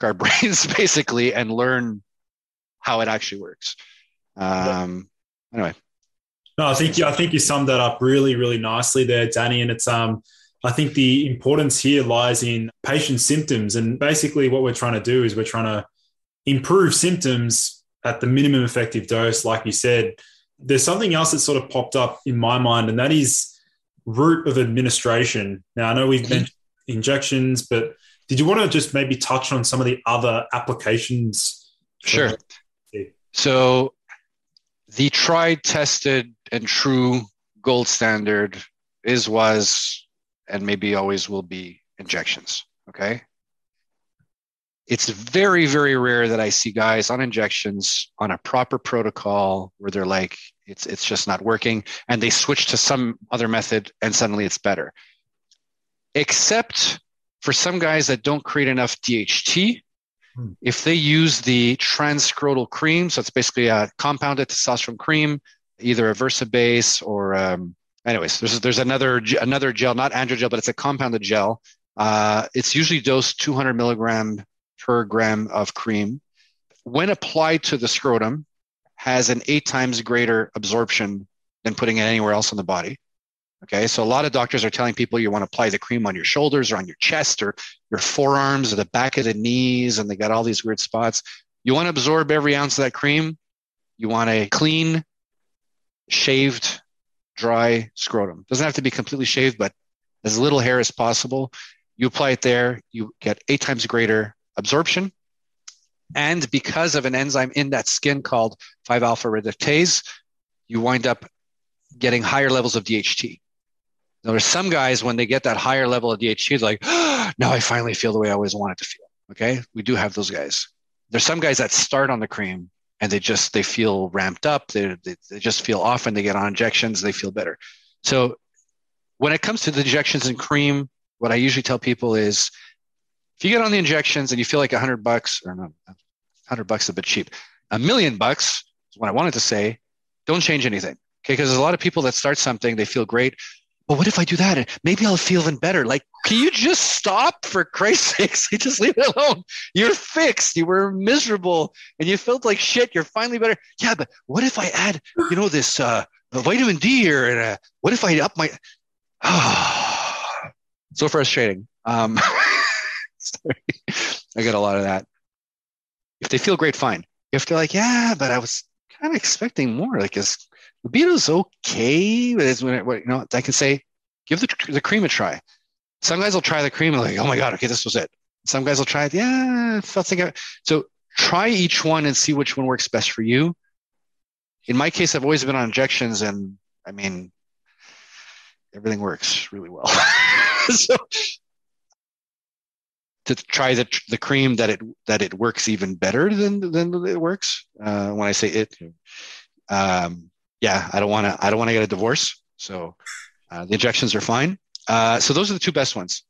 our brains, basically, and learn how it actually works. Anyway. No, I think you summed that up really, really nicely there, Danny. And it's I think the importance here lies in patient symptoms. And basically what we're trying to do is we're trying to improve symptoms at the minimum effective dose, like you said. There's something else that sort of popped up in my mind, and that is route of administration. Now, I know we've mentioned injections, but did you want to just maybe touch on some of the other applications? Sure. So the tried, tested, and true gold standard was, and maybe always will be, injections, okay? It's very, very rare that I see guys on injections on a proper protocol where they're like, it's just not working, and they switch to some other method, and suddenly it's better. Except for some guys that don't create enough DHT. If they use the transcrotal cream, so it's basically a compounded testosterone cream, either a VersaBase or, there's another gel, not androgel, but it's a compounded gel. It's usually dosed 200 milligram per gram of cream. When applied to the scrotum, has an 8 times greater absorption than putting it anywhere else in the body. Okay, so a lot of doctors are telling people you want to apply the cream on your shoulders or on your chest or your forearms or the back of the knees, and they got all these weird spots. You want to absorb every ounce of that cream. You want a clean, shaved, dry scrotum. Doesn't have to be completely shaved, but as little hair as possible. You apply it there, you get 8 times greater absorption. And because of an enzyme in that skin called 5-alpha-reductase, you wind up getting higher levels of DHT. Now, there's some guys, when they get that higher level of DHT, like, now I finally feel the way I always wanted to feel. Okay. We do have those guys. There's some guys that start on the cream and they feel ramped up. They just feel off and they get on injections. They feel better. So when it comes to the injections and cream, what I usually tell people is if you get on the injections and you feel like $100 or no, $100 is a bit cheap. $1,000,000 is what I wanted to say. Don't change anything. Okay. Cause there's a lot of people that start something, they feel great. Well, what if I do that? And maybe I'll feel even better. Like, can you just stop, for Christ's sakes? Just leave it alone. You're fixed. You were miserable and you felt like shit. You're finally better. Yeah. But what if I add, this vitamin D here? And what if I up my, so frustrating. Sorry. I got a lot of that. If they feel great, fine. If they're like, yeah, but I was kind of expecting more, like is libido's okay, but it's when I can say, give the cream a try. Some guys will try the cream and like, oh my God, okay, this was it. Some guys will try it. Yeah, felt like it. So try each one and see which one works best for you. In my case, I've always been on injections and I mean, everything works really well. So to try the cream that it works even better than it works. When I say it, I don't want to get a divorce. So the injections are fine. So those are the two best ones.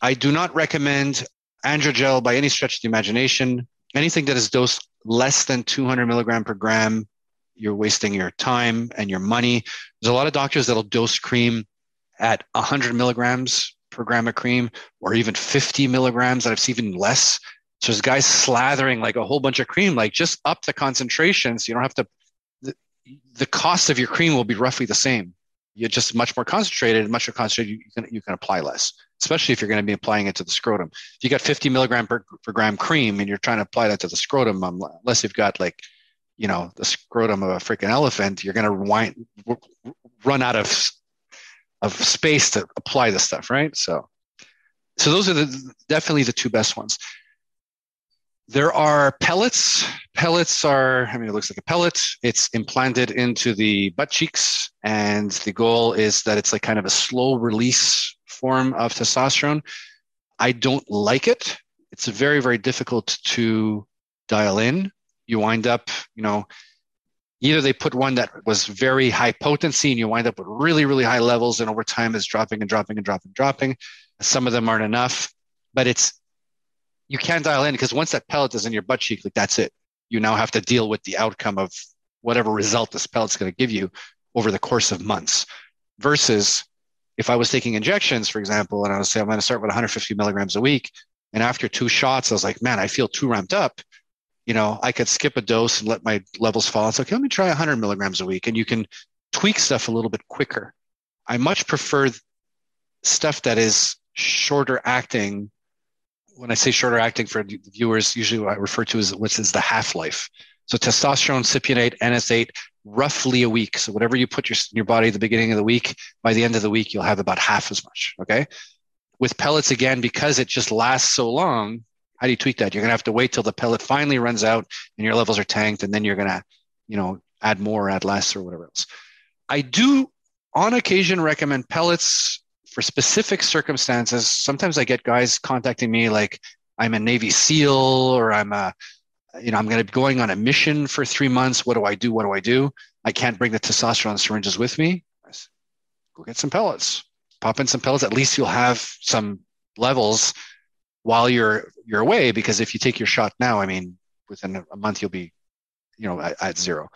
I do not recommend Androgel by any stretch of the imagination. Anything that is dosed less than 200 milligram per gram, you're wasting your time and your money. There's a lot of doctors that'll dose cream at 100 milligrams per gram of cream, or even 50 milligrams, that I've seen even less. So there's guys slathering like a whole bunch of cream, like just up the concentration. So you don't have to, the cost of your cream will be roughly the same. You're just much more concentrated. You can apply less, especially if you're going to be applying it to the scrotum. If you got 50 milligram per gram cream and you're trying to apply that to the scrotum, unless you've got like, the scrotum of a freaking elephant, you're going to run out of space to apply this stuff, right? So those are definitely the two best ones. There are pellets. Pellets are, it looks like a pellet. It's implanted into the butt cheeks. And the goal is that it's like kind of a slow release form of testosterone. I don't like it. It's very, very difficult to dial in. You wind up, either they put one that was very high potency and you wind up with really, really high levels, and over time it's dropping. Some of them aren't enough, but you can dial in, because once that pellet is in your butt cheek, like that's it. You now have to deal with the outcome of whatever result this pellet's going to give you over the course of months. Versus if I was taking injections, for example, and I would say, I'm going to start with 150 milligrams a week. And after two shots, I was like, man, I feel too ramped up. I could skip a dose and let my levels fall. It's okay, let me try 100 milligrams a week. And you can tweak stuff a little bit quicker. I much prefer stuff that is shorter acting. When I say shorter acting for the viewers, usually what I refer to is what's the half-life. So testosterone, cypionate, NS8, roughly a week. So whatever you put in your body at the beginning of the week, by the end of the week, you'll have about half as much, okay? With pellets, again, because it just lasts so long, how do you tweak that? You're going to have to wait till the pellet finally runs out and your levels are tanked, and then you're going to, add more, add less, or whatever else. I do, on occasion, recommend pellets for specific circumstances. Sometimes I get guys contacting me like, I'm a Navy SEAL, or I'm going to be going on a mission for 3 months. What do I do? I can't bring the testosterone syringes with me. I say, go get some pellets. Pop in some pellets. At least you'll have some levels while you're away, because if you take your shot now, within a month, you'll be, at zero.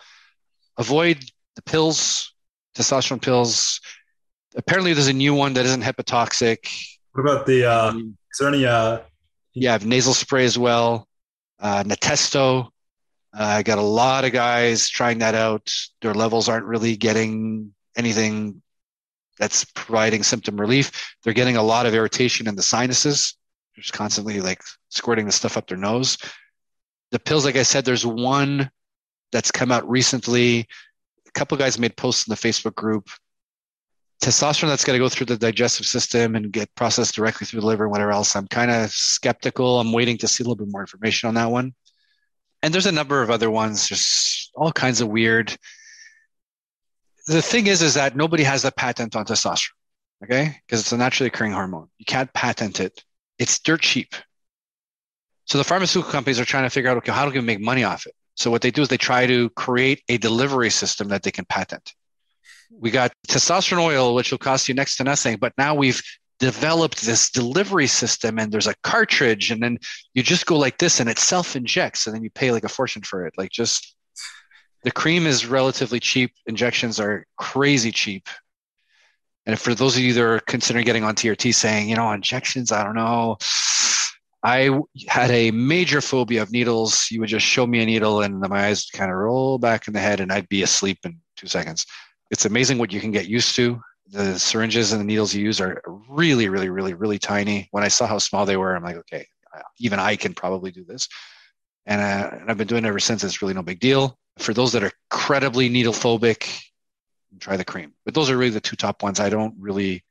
Avoid the pills, testosterone pills. Apparently there's a new one that isn't hepatotoxic. What about is there any, I have nasal spray as well. Natesto. I got a lot of guys trying that out. Their levels aren't really getting anything that's providing symptom relief. They're getting a lot of irritation in the sinuses. Just constantly like squirting the stuff up their nose. The pills, like I said, there's one that's come out recently. A couple of guys made posts in the Facebook group. Testosterone that's got to go through the digestive system and get processed directly through the liver and whatever else. I'm kind of skeptical. I'm waiting to see a little bit more information on that one. And there's a number of other ones, just all kinds of weird. The thing is that nobody has a patent on testosterone, okay? Because it's a naturally occurring hormone. You can't patent it. It's dirt cheap. So the pharmaceutical companies are trying to figure out, okay, how do we make money off it? So what they do is they try to create a delivery system that they can patent. We got testosterone oil, which will cost you next to nothing, but now we've developed this delivery system and there's a cartridge and then you just go like this and it self-injects and then you pay like a fortune for it. Like just the cream is relatively cheap. Injections are crazy cheap. And for those of you that are considering getting on TRT saying, you know, injections, I don't know. I had a major phobia of needles. You would just show me a needle and my eyes would kind of roll back in the head and I'd be asleep in 2 seconds. It's amazing what you can get used to. The syringes and the needles you use are really, really, really, really tiny. When I saw how small they were, I'm like, okay, even I can probably do this. And I've been doing it ever since. It's really no big deal. For those that are incredibly needle phobic, try the cream. But those are really the two top ones. I don't really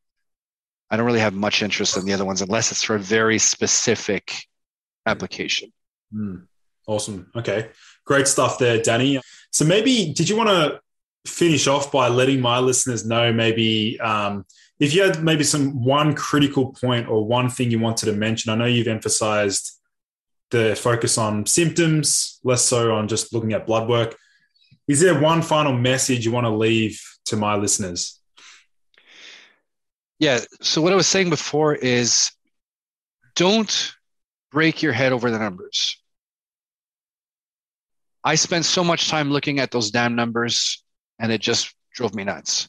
have much interest in the other ones unless it's for a very specific application. Awesome. Okay. Great stuff there, Danny. So maybe did you want to finish off by letting my listeners know maybe if you had maybe one critical point or one thing you wanted to mention? I know you've emphasized the focus on symptoms, less so on just looking at blood work. Is there one final message you want to leave to my listeners? Yeah. So what I was saying before is don't break your head over the numbers. I spent so much time looking at those damn numbers and it just drove me nuts.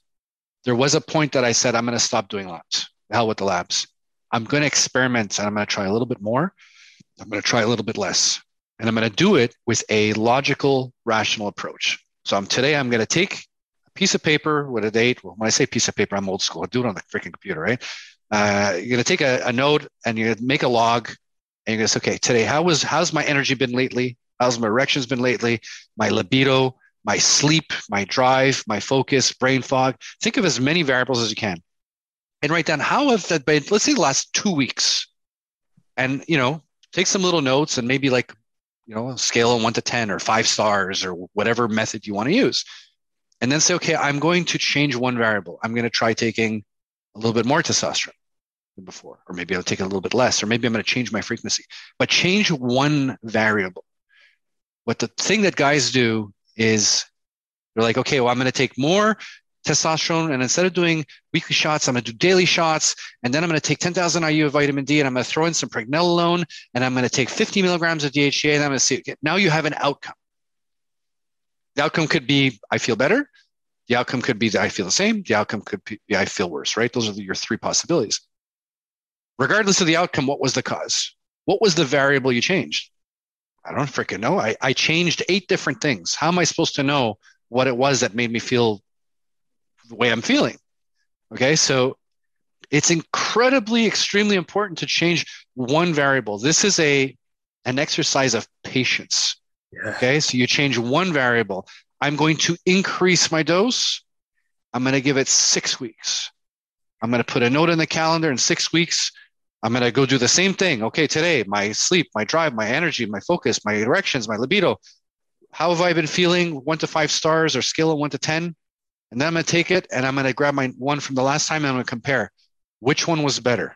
There was a point that I said, I'm going to stop doing labs. Hell with the labs. I'm going to experiment and I'm going to try a little bit more. I'm going to try a little bit less. And I'm going to do it with a logical, rational approach. So today I'm going to take a piece of paper with a date. Well, when I say piece of paper, I'm old school. I do it on the freaking computer, right? You're going to take a note and you're going to make a log. And you're going to say, okay, today, how's my energy been lately? How's my erections been lately? My libido, my sleep, my drive, my focus, brain fog. Think of as many variables as you can. And write down, how have that been, let's say the last 2 weeks. And, take some little notes and maybe like, scale of 1 to 10 or 5 stars or whatever method you want to use. And then say, okay, I'm going to change one variable. I'm going to try taking a little bit more testosterone than before, or maybe I'll take a little bit less, or maybe I'm going to change my frequency, but change one variable. What the thing that guys do is they're like, okay, well, I'm going to take more testosterone. And instead of doing weekly shots, I'm going to do daily shots. And then I'm going to take 10,000 IU of vitamin D and I'm going to throw in some pregnenolone and I'm going to take 50 milligrams of DHEA and I'm going to see. Now you have an outcome. The outcome could be, I feel better. The outcome could be that I feel the same. The outcome could be, I feel worse, right? Those are your 3 possibilities. Regardless of the outcome, what was the cause? What was the variable you changed? I don't freaking know. I changed 8 different things. How am I supposed to know what it was that made me feel the way I'm feeling? Okay. So it's extremely important to change one variable. This is an exercise of patience. Yeah. Okay. So you change one variable. I'm going to increase my dose. I'm going to give it 6 weeks. I'm going to put a note in the calendar in 6 weeks. I'm going to go do the same thing. Okay. Today, my sleep, my drive, my energy, my focus, my erections, my libido. How have I been feeling? 1 to 5 stars or scale of 1 to 10. And then I'm going to take it and I'm going to grab my one from the last time and I'm going to compare which one was better.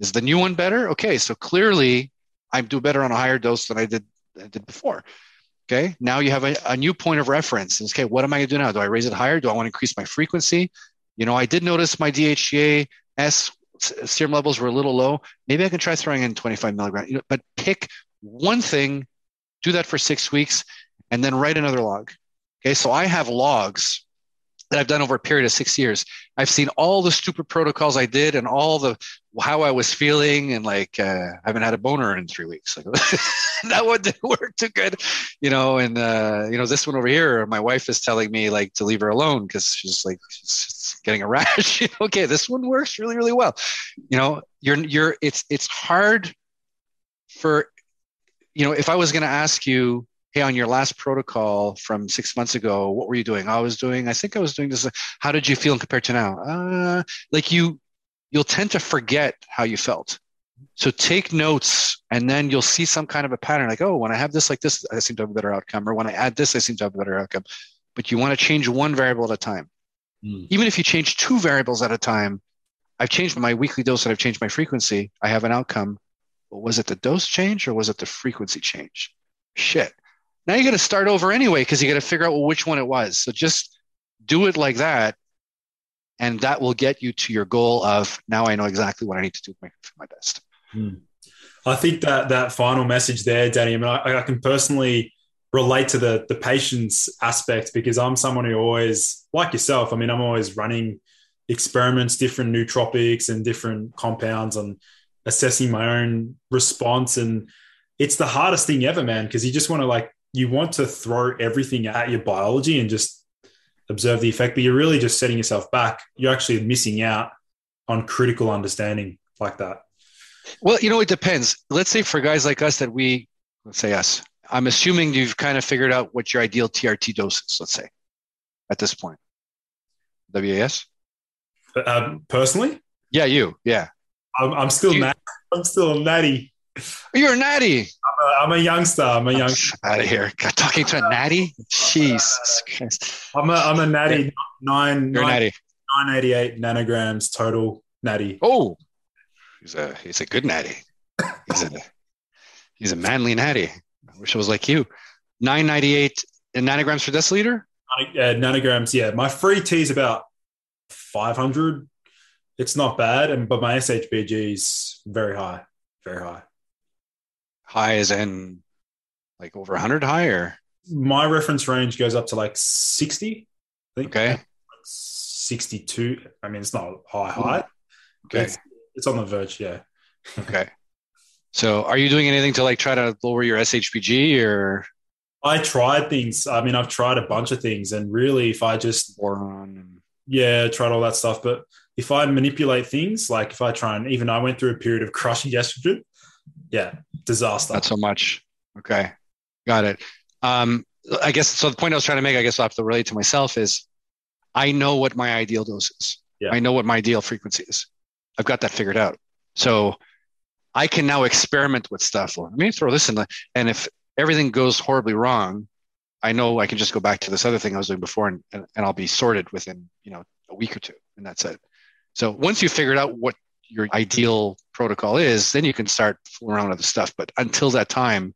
Is the new one better? Okay, so clearly I do better on a higher dose than I did before. Okay, now you have a new point of reference. Okay, what am I going to do now? Do I raise it higher? Do I want to increase my frequency? I did notice my DHEA serum levels were a little low. Maybe I can try throwing in 25 milligrams. But pick one thing, do that for 6 weeks, and then write another log. Okay, so I have logs that I've done over a period of 6 years. I've seen all the stupid protocols I did and all the how I was feeling and I haven't had a boner in 3 weeks. Like, that one didn't work too good, and this one over here, my wife is telling me to leave her alone because she's getting a rash. Okay, this one works really, really well. It's hard for, if I was going to ask you, hey, on your last protocol from 6 months ago, what were you doing? I think I was doing this. How did you feel compared to now? You'll tend to forget how you felt. So take notes and then you'll see some kind of a pattern. Like, oh, when I have this like this, I seem to have a better outcome. Or when I add this, I seem to have a better outcome. But you want to change one variable at a time. Even if you change 2 variables at a time, I've changed my weekly dose and I've changed my frequency. I have an outcome. But was it the dose change or was it the frequency change? Shit. Now you got to start over anyway because you got to figure out which one it was. So just do it like that. And that will get you to your goal of, now I know exactly what I need to do to make it my best. Hmm. I think that final message there, Danny, I mean, I can personally relate to the patience aspect because I'm someone who always, like yourself, I mean, I'm always running experiments, different nootropics and different compounds and assessing my own response. And it's the hardest thing ever, man, because you want to throw everything at your biology and just observe the effect, but you're really just setting yourself back. You're actually missing out on critical understanding like that. Well, it depends. Let's say for guys like us I'm assuming you've kind of figured out what your ideal TRT dose is, let's say, at this point. WAS? Personally? Yeah, you. Yeah. I'm still natty. I'm still natty. You're a natty. I'm a youngster. Out of here. God, talking to a natty? Jesus Christ. I'm a natty. Yeah. 988 nanograms total natty. Oh, he's a good natty. He's a manly natty. I wish I was like you. 998 nanograms per deciliter? Nanograms, yeah. My free tea is about 500. It's not bad, but my SHBG is very high. Very high. High as in like over 100 higher? My reference range goes up to like 60, I think. Okay. 62. I mean, it's not high. Okay. It's on the verge, yeah. Okay. So are you doing anything to like try to lower your SHBG or? I tried things. I mean, I've tried a bunch of things and really if I just tried all that stuff. But if I manipulate things, like if I try and even I went through a period of crushing estrogen, yeah, disaster. Not so much. Okay. Got it. I guess, so the point I was trying to make, I guess I have to relate to myself is I know what my ideal dose is. Yeah. I know what my ideal frequency is. I've got that figured out. So I can now experiment with stuff. Let me throw this in and if everything goes horribly wrong, I know I can just go back to this other thing I was doing before and I'll be sorted within, a week or two and that's it. So once you figured out what your ideal protocol is, then you can start fooling around with the stuff. But until that time,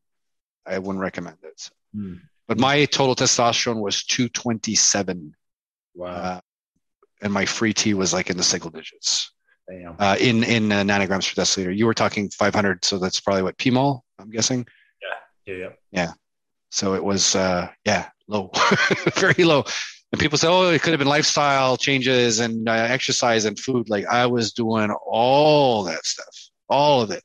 I wouldn't recommend it. So. Mm. But my total testosterone was 227. Wow. And my free T was like in the single digits. Damn. In nanograms per deciliter. You were talking 500, so that's probably what, pmol, I'm guessing? Yeah. So it was, low, very low. And people say, it could have been lifestyle changes and exercise and food. Like I was doing all that stuff, all of it.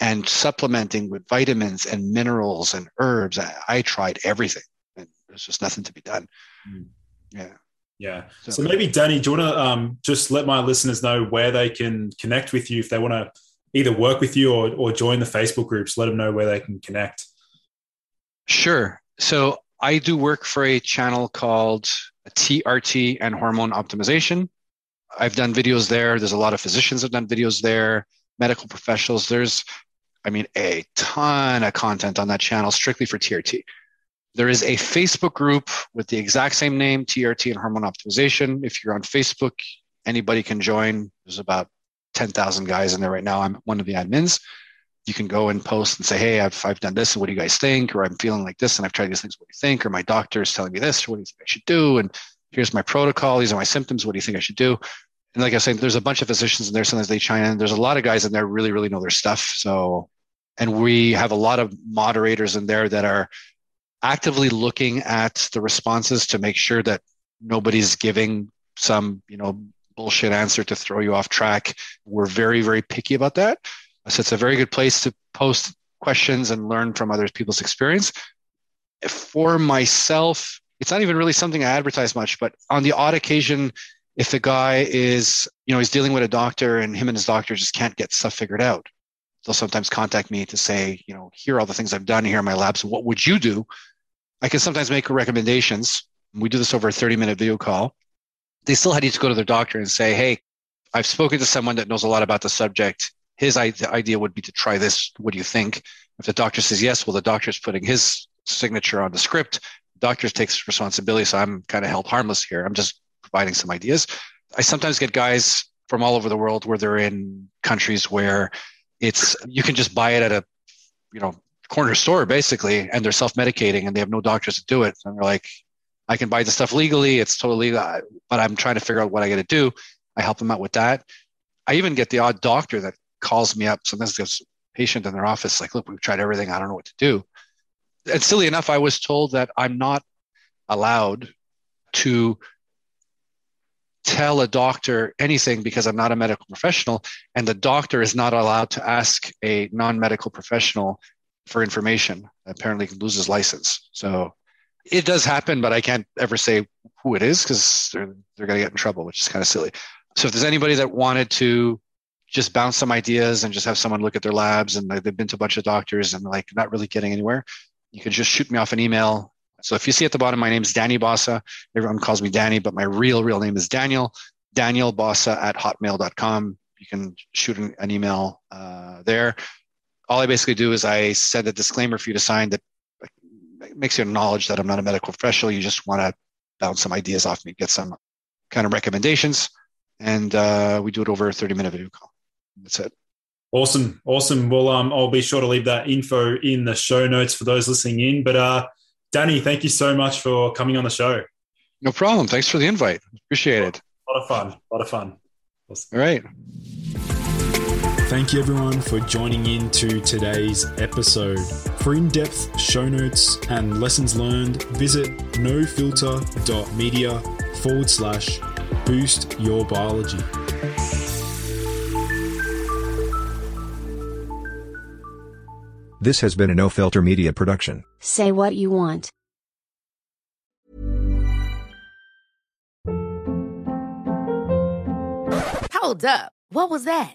And supplementing with vitamins and minerals and herbs. I tried everything and there's just nothing to be done. Mm. Yeah. Yeah. So maybe Danny, do you want to just let my listeners know where they can connect with you if they want to either work with you or join the Facebook groups, let them know where they can connect. Sure. So I do work for a channel called TRT and Hormone Optimization. I've done videos there. There's a lot of physicians have done videos there, medical professionals. There's, a ton of content on that channel strictly for TRT. There is a Facebook group with the exact same name, TRT and Hormone Optimization. If you're on Facebook, anybody can join. There's about 10,000 guys in there right now. I'm one of the admins. You can go and post and say, hey, I've done this and what do you guys think? Or I'm feeling like this and I've tried these things. What do you think? Or my doctor is telling me this. What do you think I should do? And here's my protocol. These are my symptoms. What do you think I should do? And like I was saying, there's a bunch of physicians in there. Sometimes they chime in. There's a lot of guys in there really, really know their stuff. So, and we have a lot of moderators in there that are actively looking at the responses to make sure that nobody's giving some, bullshit answer to throw you off track. We're very, very picky about that. So it's a very good place to post questions and learn from other people's experience. For myself, it's not even really something I advertise much, but on the odd occasion, if the guy is, he's dealing with a doctor and him and his doctor just can't get stuff figured out, they'll sometimes contact me to say, here are all the things I've done here in my labs. What would you do? I can sometimes make recommendations. We do this over a 30-minute video call. They still had to go to their doctor and say, hey, I've spoken to someone that knows a lot about the subject. His idea would be to try this. What do you think? If the doctor says yes, well, the doctor's putting his signature on the script. The doctor takes responsibility, so I'm kind of held harmless here. I'm just providing some ideas. I sometimes get guys from all over the world, where they're in countries where it's, you can just buy it at a, you know, corner store basically, and they're self-medicating and they have no doctors to do it. And they're like, I can buy this stuff legally. It's totally legal, but I'm trying to figure out what I got to do. I help them out with that. I even get the odd doctor that calls me up. Sometimes there's a patient in their office like, look, we've tried everything. I don't know what to do. And silly enough, I was told that I'm not allowed to tell a doctor anything because I'm not a medical professional, and the doctor is not allowed to ask a non-medical professional for information. Apparently, he can lose his license. So it does happen, but I can't ever say who it is because they're going to get in trouble, which is kind of silly. So if there's anybody that wanted to just bounce some ideas and just have someone look at their labs, and they've been to a bunch of doctors and like not really getting anywhere, you can just shoot me off an email. So if you see at the bottom, my name's Danny Bossa. Everyone calls me Danny, but my real name is Daniel. DanielBossa@hotmail.com. You can shoot an email there. All I basically do is I send a disclaimer for you to sign that makes you acknowledge that I'm not a medical professional. You just want to bounce some ideas off me, get some kind of recommendations. And we do it over a 30-minute video call. That's it. Awesome. Well, I'll be sure to leave that info in the show notes for those listening in. But Danny, thank you so much for coming on the show. No problem. Thanks for the invite. Appreciate it. A lot of fun. Awesome. All right. Thank you everyone for joining in to today's episode. For in-depth show notes and lessons learned, visit nofilter.media/Boost Your Biology. This has been a No Filter Media production. Say what you want. Hold up. What was that?